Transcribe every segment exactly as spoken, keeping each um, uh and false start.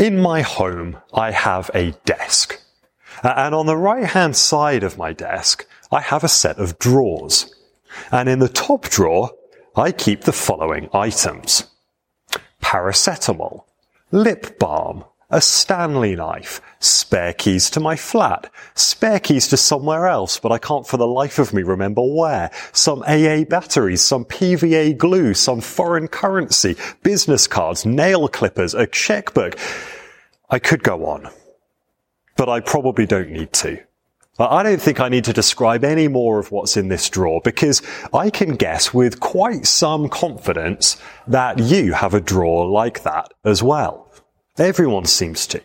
In my home, I have a desk. And on the right-hand side of my desk, I have a set of drawers. And in the top drawer, I keep the following items. Paracetamol, lip balm, a Stanley knife, spare keys to my flat, spare keys to somewhere else, but I can't for the life of me remember where, some A A batteries, some P V A glue, some foreign currency, business cards, nail clippers, a checkbook. I could go on, but I probably don't need to. I don't think I need to describe any more of what's in this drawer, because I can guess with quite some confidence that you have a drawer like that as well. Everyone seems to.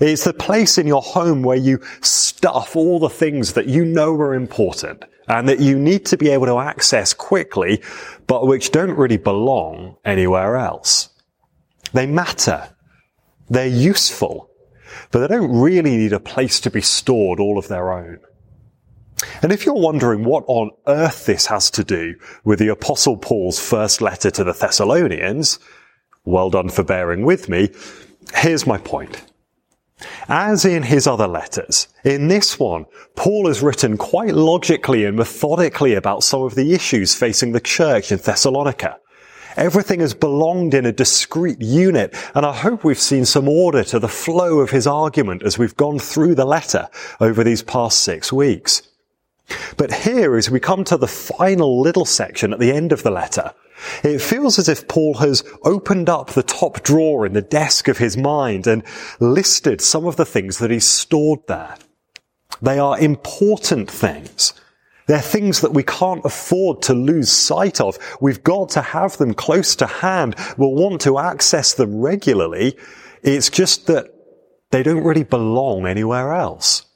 It's the place in your home where you stuff all the things that you know are important and that you need to be able to access quickly, but which don't really belong anywhere else. They matter. They're useful. But they don't really need a place to be stored all of their own. And if you're wondering what on earth this has to do with the Apostle Paul's first letter to the Thessalonians, well done for bearing with me, here's my point. As in his other letters, in this one, Paul has written quite logically and methodically about some of the issues facing the church in Thessalonica. Everything has belonged in a discrete unit, and I hope we've seen some order to the flow of his argument as we've gone through the letter over these past six weeks. But here, as we come to the final little section at the end of the letter, it feels as if Paul has opened up the top drawer in the desk of his mind and listed some of the things that he's stored there. They are important things. They're things that we can't afford to lose sight of. We've got to have them close to hand. We'll want to access them regularly. It's just that they don't really belong anywhere else.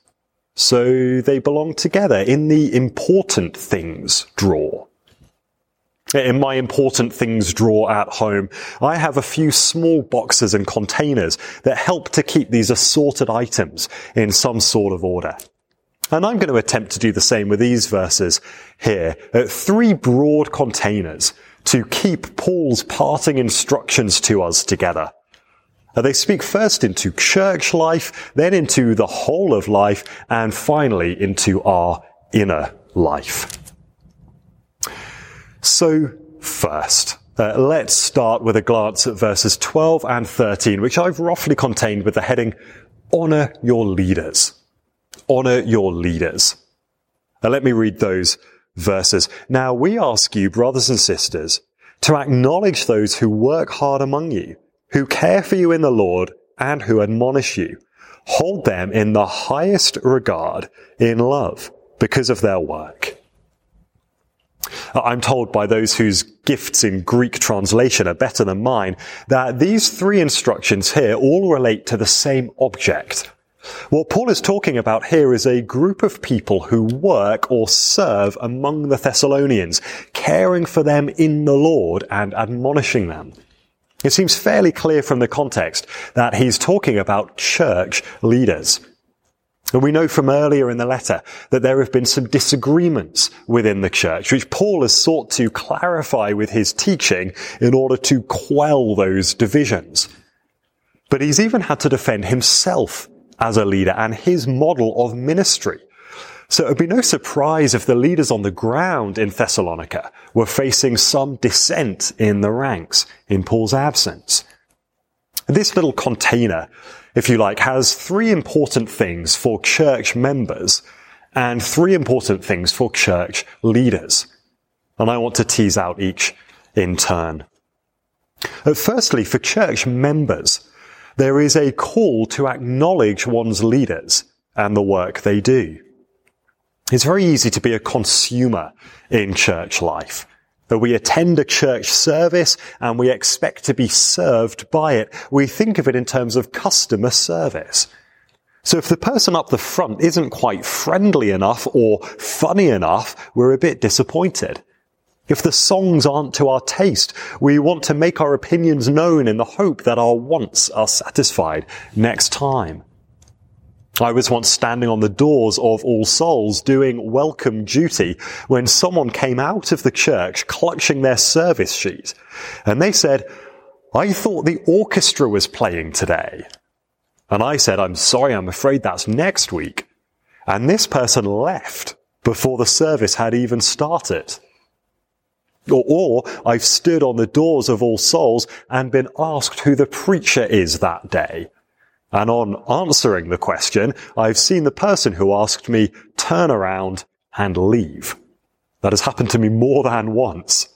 So they belong together in the important things drawer. In my important things drawer at home, I have a few small boxes and containers that help to keep these assorted items in some sort of order. And I'm going to attempt to do the same with these verses here. Uh, three broad containers to keep Paul's parting instructions to us together. Uh, they speak first into church life, then into the whole of life, and finally into our inner life. So first, uh, let's start with a glance at verses twelve and thirteen, which I've roughly contained with the heading, Honor Your Leaders. Honor your leaders. Now let me read those verses. Now we ask you, brothers and sisters, to acknowledge those who work hard among you, who care for you in the Lord, and who admonish you. Hold them in the highest regard in love because of their work. I'm told by those whose gifts in Greek translation are better than mine that these three instructions here all relate to the same object. What Paul is talking about here is a group of people who work or serve among the Thessalonians, caring for them in the Lord and admonishing them. It seems fairly clear from the context that he's talking about church leaders. And we know from earlier in the letter that there have been some disagreements within the church, which Paul has sought to clarify with his teaching in order to quell those divisions. But he's even had to defend himself as a leader and his model of ministry. So it would be no surprise if the leaders on the ground in Thessalonica were facing some dissent in the ranks in Paul's absence. This little container, if you like, has three important things for church members and three important things for church leaders. And I want to tease out each in turn. Firstly, for church members, there is a call to acknowledge one's leaders and the work they do. It's very easy to be a consumer in church life. We attend a church service and we expect to be served by it. We think of it in terms of customer service. So if the person up the front isn't quite friendly enough or funny enough, we're a bit disappointed. If the songs aren't to our taste, we want to make our opinions known in the hope that our wants are satisfied next time. I was once standing on the doors of All Souls doing welcome duty when someone came out of the church clutching their service sheet and they said, "I thought the orchestra was playing today." And I said, I'm sorry, I'm afraid that's next week. And this person left before the service had even started. Or, or I've stood on the doors of All Souls and been asked who the preacher is that day. And on answering the question, I've seen the person who asked me turn around and leave. That has happened to me more than once.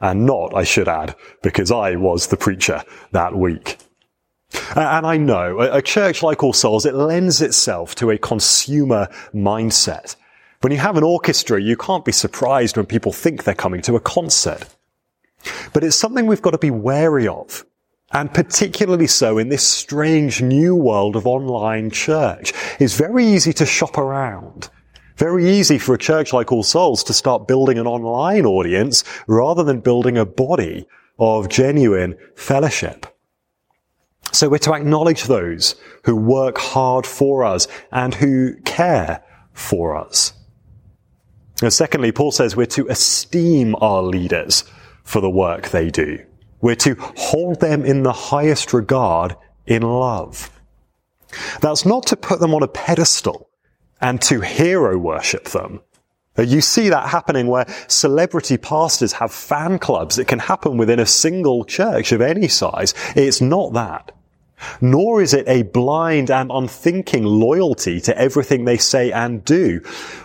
And not, I should add, because I was the preacher that week. And I know, a church like All Souls, it lends itself to a consumer mindset. When you have an orchestra, you can't be surprised when people think they're coming to a concert. But it's something we've got to be wary of, and particularly so in this strange new world of online church. It's very easy to shop around. Very easy for a church like All Souls to start building an online audience rather than building a body of genuine fellowship. So we're to acknowledge those who work hard for us and who care for us. And secondly, Paul says we're to esteem our leaders for the work they do. We're to hold them in the highest regard in love. That's not to put them on a pedestal and to hero worship them. You see that happening where celebrity pastors have fan clubs. It can happen within a single church of any size. It's not that. Nor is it a blind and unthinking loyalty to everything they say and do.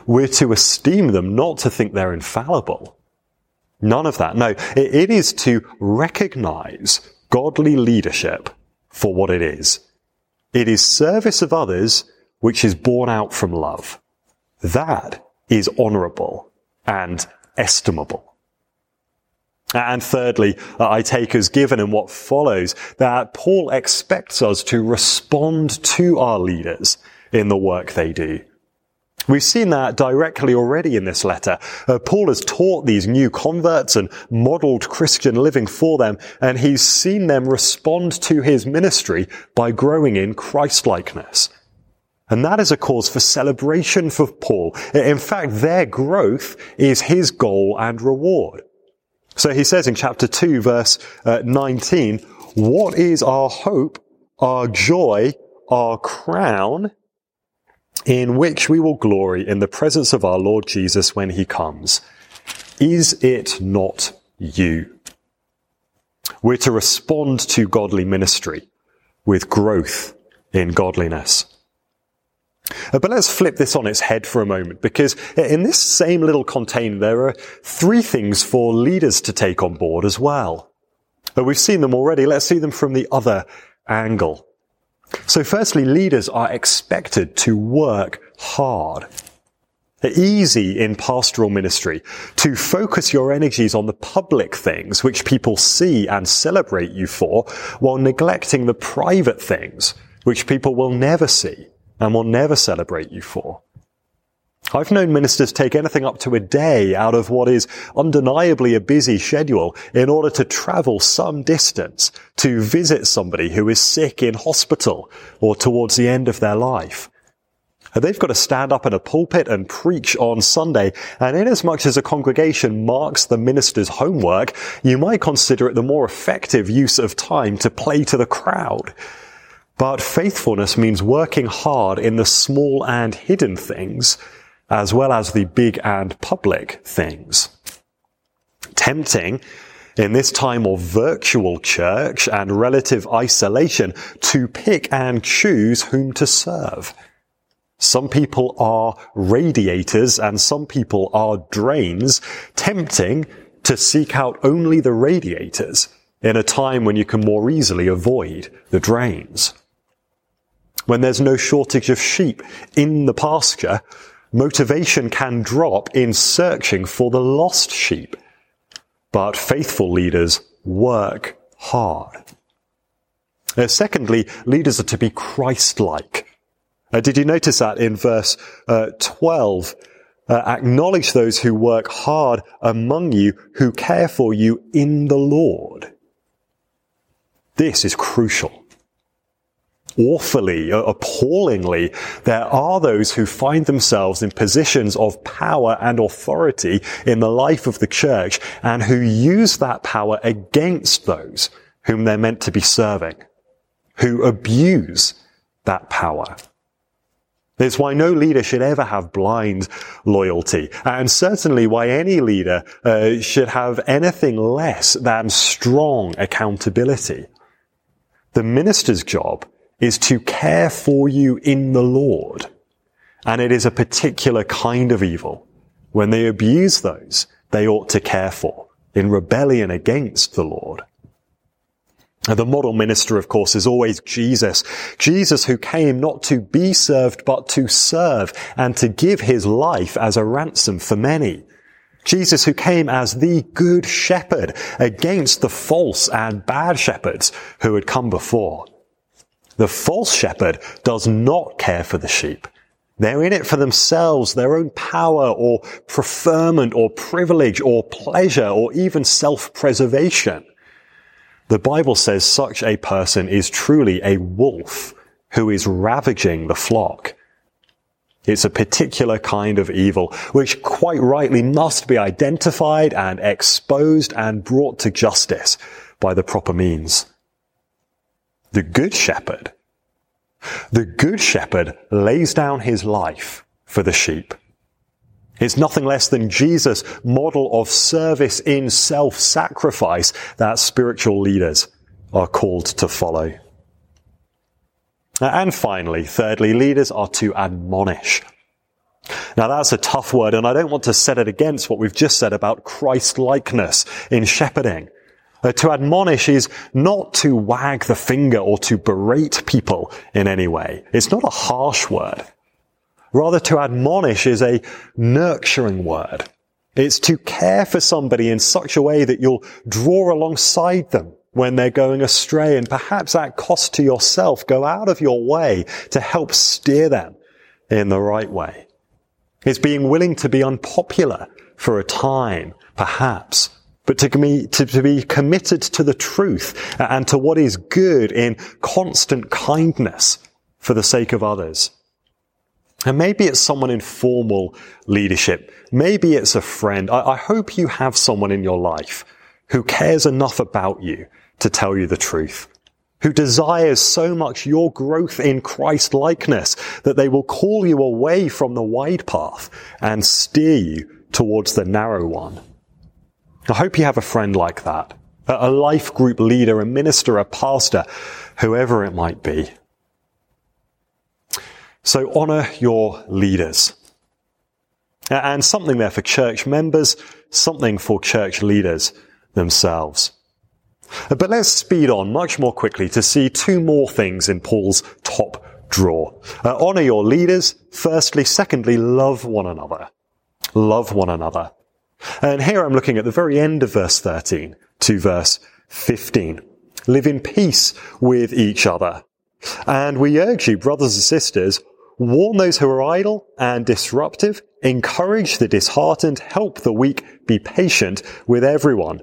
We're to esteem them, not to think they're infallible. None of that. No, it is to recognize godly leadership for what it is. It is service of others which is born out from love. That is honourable and estimable. And thirdly, I take as given in what follows that Paul expects us to respond to our leaders in the work they do. We've seen that directly already in this letter. Uh, Paul has taught these new converts and modelled Christian living for them, and he's seen them respond to his ministry by growing in Christlikeness. And that is a cause for celebration for Paul. In fact, their growth is his goal and reward. So he says in chapter two, verse nineteen, what is our hope, our joy, our crown, in which we will glory in the presence of our Lord Jesus when he comes? Is it not you? We're to respond to godly ministry with growth in godliness. But let's flip this on its head for a moment, because in this same little container, there are three things for leaders to take on board as well. But we've seen them already. Let's see them from the other angle. So firstly, leaders are expected to work hard. Easy in pastoral ministry to focus your energies on the public things which people see and celebrate you for, while neglecting the private things which people will never see and will never celebrate you for. I've known ministers take anything up to a day out of what is undeniably a busy schedule in order to travel some distance to visit somebody who is sick in hospital or towards the end of their life. And they've got to stand up in a pulpit and preach on Sunday, and inasmuch as a congregation marks the minister's homework, you might consider it the more effective use of time to play to the crowd. But faithfulness means working hard in the small and hidden things, as well as the big and public things. Tempting, in this time of virtual church and relative isolation, to pick and choose whom to serve. Some people are radiators and some people are drains. Tempting to seek out only the radiators in a time when you can more easily avoid the drains. When there's no shortage of sheep in the pasture, motivation can drop in searching for the lost sheep. But faithful leaders work hard. Now, secondly, leaders are to be Christ-like. Uh, did you notice that in verse uh, twelve? Uh, acknowledge those who work hard among you, who care for you in the Lord. This is crucial. Awfully, appallingly, there are those who find themselves in positions of power and authority in the life of the church, and who use that power against those whom they're meant to be serving, who abuse that power. It's why no leader should ever have blind loyalty, and certainly why any leader uh, should have anything less than strong accountability. The minister's job is to care for you in the Lord, and it is a particular kind of evil. When they abuse those, they ought to care for, in rebellion against the Lord. And the model minister, of course, is always Jesus. Jesus who came not to be served, but to serve and to give his life as a ransom for many. Jesus who came as the good shepherd against the false and bad shepherds who had come before. The false shepherd does not care for the sheep. They're in it for themselves, their own power or preferment or privilege or pleasure or even self-preservation. The Bible says such a person is truly a wolf who is ravaging the flock. It's a particular kind of evil, which quite rightly must be identified and exposed and brought to justice by the proper means. The Good Shepherd. The Good Shepherd lays down his life for the sheep. It's nothing less than Jesus' model of service in self-sacrifice that spiritual leaders are called to follow. And finally, thirdly, leaders are to admonish. Now that's a tough word, and I don't want to set it against what we've just said about Christ-likeness in shepherding. Uh, to admonish is not to wag the finger or to berate people in any way. It's not a harsh word. Rather, to admonish is a nurturing word. It's to care for somebody in such a way that you'll draw alongside them when they're going astray, and perhaps at cost to yourself, go out of your way to help steer them in the right way. It's being willing to be unpopular for a time, perhaps, but to be, to, to be committed to the truth and to what is good in constant kindness for the sake of others. And maybe it's someone in formal leadership. Maybe it's a friend. I, I hope you have someone in your life who cares enough about you to tell you the truth, who desires so much your growth in Christ-likeness that they will call you away from the wide path and steer you towards the narrow one. I hope you have a friend like that, a, a life group leader, a minister, a pastor, whoever it might be. So honour your leaders. And something there for church members, something for church leaders themselves. But let's speed on much more quickly to see two more things in Paul's top drawer. Uh, honour your leaders, firstly. Secondly, love one another. Love one another. And here I'm looking at the very end of verse thirteen to verse fifteen. Live in peace with each other. And we urge you, brothers and sisters, warn those who are idle and disruptive, encourage the disheartened, help the weak, be patient with everyone.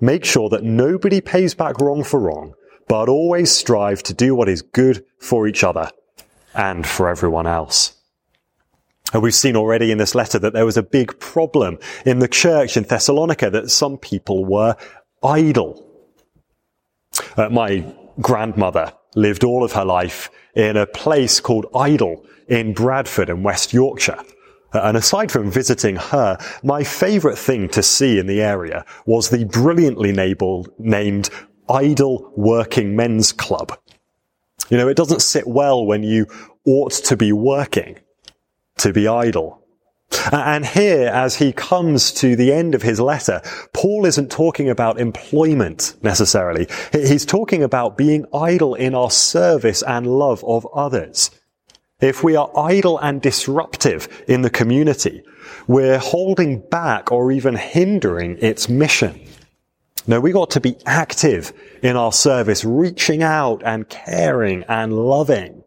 Make sure that nobody pays back wrong for wrong, but always strive to do what is good for each other and for everyone else. And we've seen already in this letter that there was a big problem in the church in Thessalonica, that some people were idle. Uh, my grandmother lived all of her life in a place called Idle in Bradford in West Yorkshire. And aside from visiting her, my favourite thing to see in the area was the brilliantly named Idle Working Men's Club. You know, it doesn't sit well when you ought to be working, to be idle. And here, as he comes to the end of his letter, Paul isn't talking about employment necessarily. He's talking about being idle in our service and love of others. If we are idle and disruptive in the community, we're holding back or even hindering its mission. No, we got to be active in our service, reaching out and caring and loving.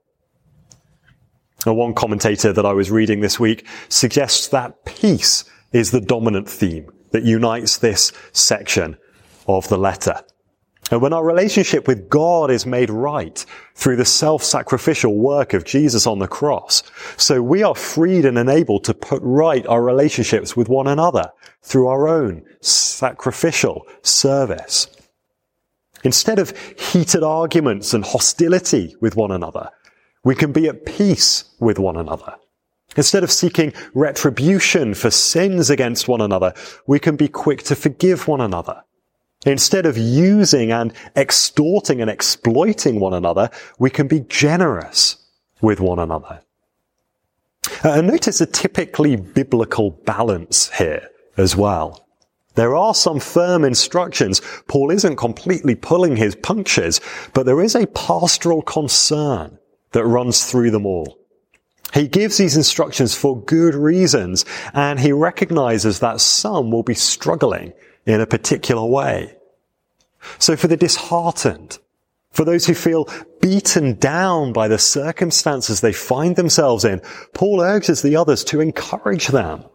One commentator that I was reading this week suggests that peace is the dominant theme that unites this section of the letter. And when our relationship with God is made right through the self-sacrificial work of Jesus on the cross, so we are freed and enabled to put right our relationships with one another through our own sacrificial service. Instead of heated arguments and hostility with one another, We can be at peace with one another. Instead of seeking retribution for sins against one another, we can be quick to forgive one another. Instead of using and extorting and exploiting one another, we can be generous with one another. And notice a typically biblical balance here as well. There are some firm instructions. Paul isn't completely pulling his punches, but there is a pastoral concern that runs through them all. He gives these instructions for good reasons, and he recognizes that some will be struggling in a particular way. So for the disheartened, for those who feel beaten down by the circumstances they find themselves in, Paul urges the others to encourage them,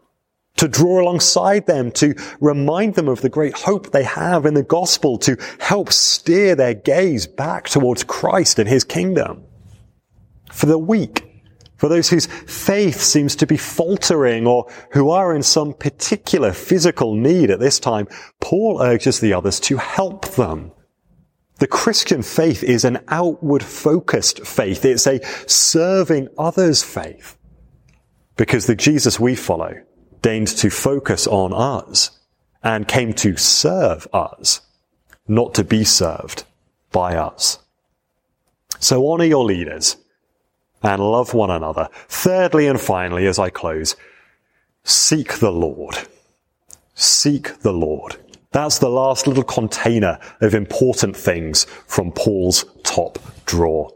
to draw alongside them, to remind them of the great hope they have in the gospel, to help steer their gaze back towards Christ and his kingdom. For the weak, for those whose faith seems to be faltering or who are in some particular physical need at this time, Paul urges the others to help them. The Christian faith is an outward-focused faith. It's a serving others faith, because the Jesus we follow deigned to focus on us and came to serve us, not to be served by us. So honor your leaders and love one another. Thirdly and finally, as I close, seek the Lord. Seek the Lord. That's the last little container of important things from Paul's top drawer.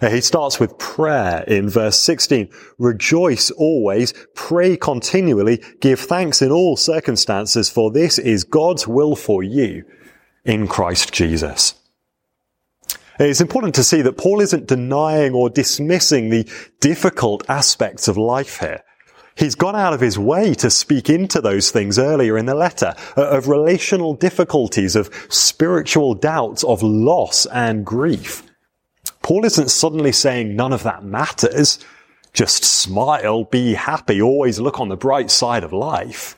He starts with prayer in verse sixteen. Rejoice always, pray continually, give thanks in all circumstances, for this is God's will for you in Christ Jesus. It's important to see that Paul isn't denying or dismissing the difficult aspects of life here. He's gone out of his way to speak into those things earlier in the letter, of relational difficulties, of spiritual doubts, of loss and grief. Paul isn't suddenly saying none of that matters. Just smile, be happy, always look on the bright side of life.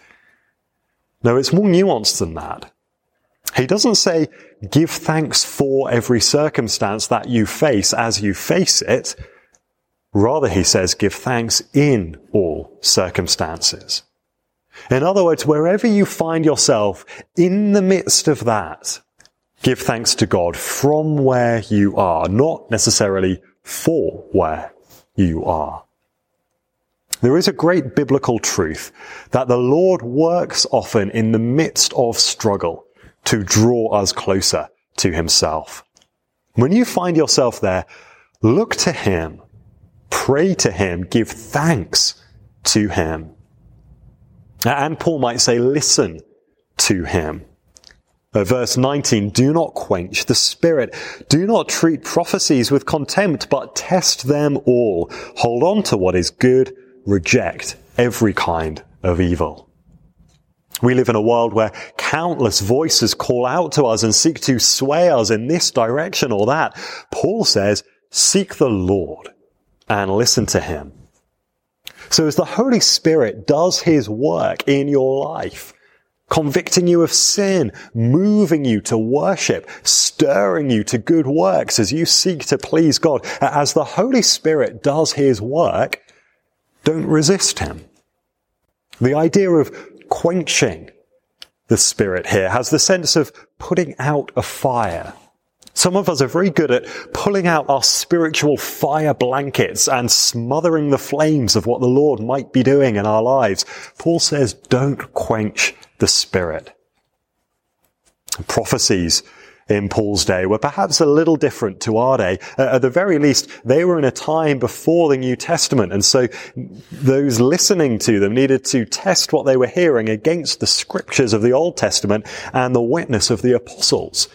No, it's more nuanced than that. He doesn't say, give thanks for every circumstance that you face as you face it. Rather, he says, give thanks in all circumstances. In other words, wherever you find yourself, in the midst of that, give thanks to God from where you are, not necessarily for where you are. There is a great biblical truth that the Lord works often in the midst of struggle to draw us closer to himself. When you find yourself there, look to him, pray to him, give thanks to him. And Paul might say, listen to him. Verse nineteen, do not quench the spirit. Do not treat prophecies with contempt, but test them all. Hold on to what is good. Reject every kind of evil. We live in a world where countless voices call out to us and seek to sway us in this direction or that. Paul says, seek the Lord and listen to him. So as the Holy Spirit does his work in your life, convicting you of sin, moving you to worship, stirring you to good works as you seek to please God, as the Holy Spirit does his work, don't resist him. The idea of quenching the spirit here has the sense of putting out a fire. Some of us are very good at pulling out our spiritual fire blankets and smothering the flames of what the Lord might be doing in our lives. Paul says, don't quench the spirit. Prophecies in Paul's day were perhaps a little different to our day. At the very least, they were in a time before the New Testament, and so those listening to them needed to test what they were hearing against the scriptures of the Old Testament and the witness of the apostles.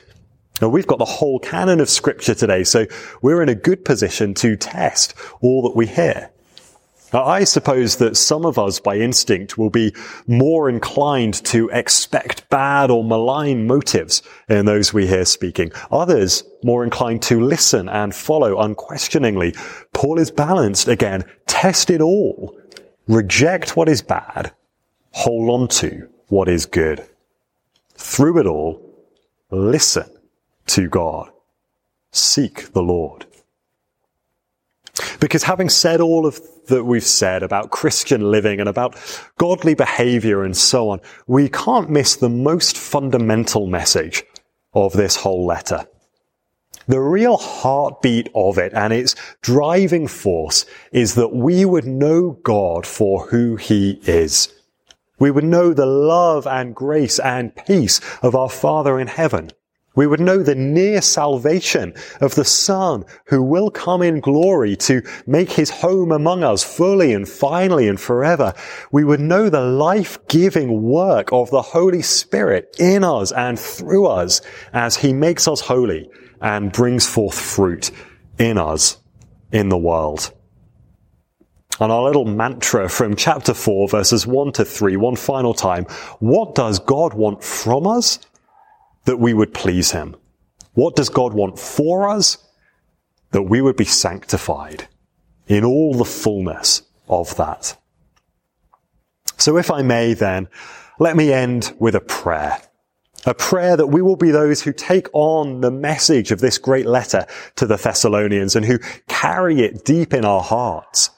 Now, we've got the whole canon of scripture today, so we're in a good position to test all that we hear. Now, I suppose that some of us, by instinct, will be more inclined to expect bad or malign motives in those we hear speaking. Others, more inclined to listen and follow unquestioningly. Paul is balanced again. Test it all. Reject what is bad. Hold on to what is good. Through it all, listen to God. Seek the Lord. Because having said all of that we've said about Christian living and about godly behavior and so on, we can't miss the most fundamental message of this whole letter. The real heartbeat of it and its driving force is that we would know God for who he is. We would know the love and grace and peace of our Father in heaven. We would know the near salvation of the Son who will come in glory to make his home among us fully and finally and forever. We would know the life-giving work of the Holy Spirit in us and through us as he makes us holy and brings forth fruit in us, in the world. And our little mantra from chapter four, verses one to three, one final time. What does God want from us? That we would please him. What does God want for us? That we would be sanctified in all the fullness of that. So if I may then, let me end with a prayer. A prayer that we will be those who take on the message of this great letter to the Thessalonians and who carry it deep in our hearts.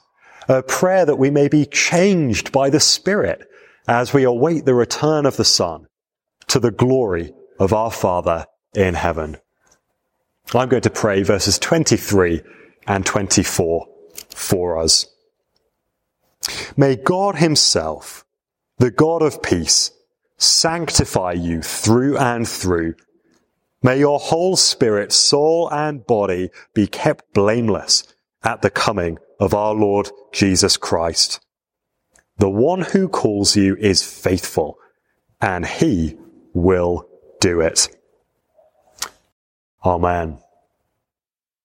A prayer that we may be changed by the Spirit as we await the return of the Son to the glory of our Father in heaven. I'm going to pray verses twenty-three and twenty-four for us. May God himself, the God of peace, sanctify you through and through. May your whole spirit, soul, and body be kept blameless at the coming of our Lord Jesus Christ. The one who calls you is faithful, and he will do it. Amen.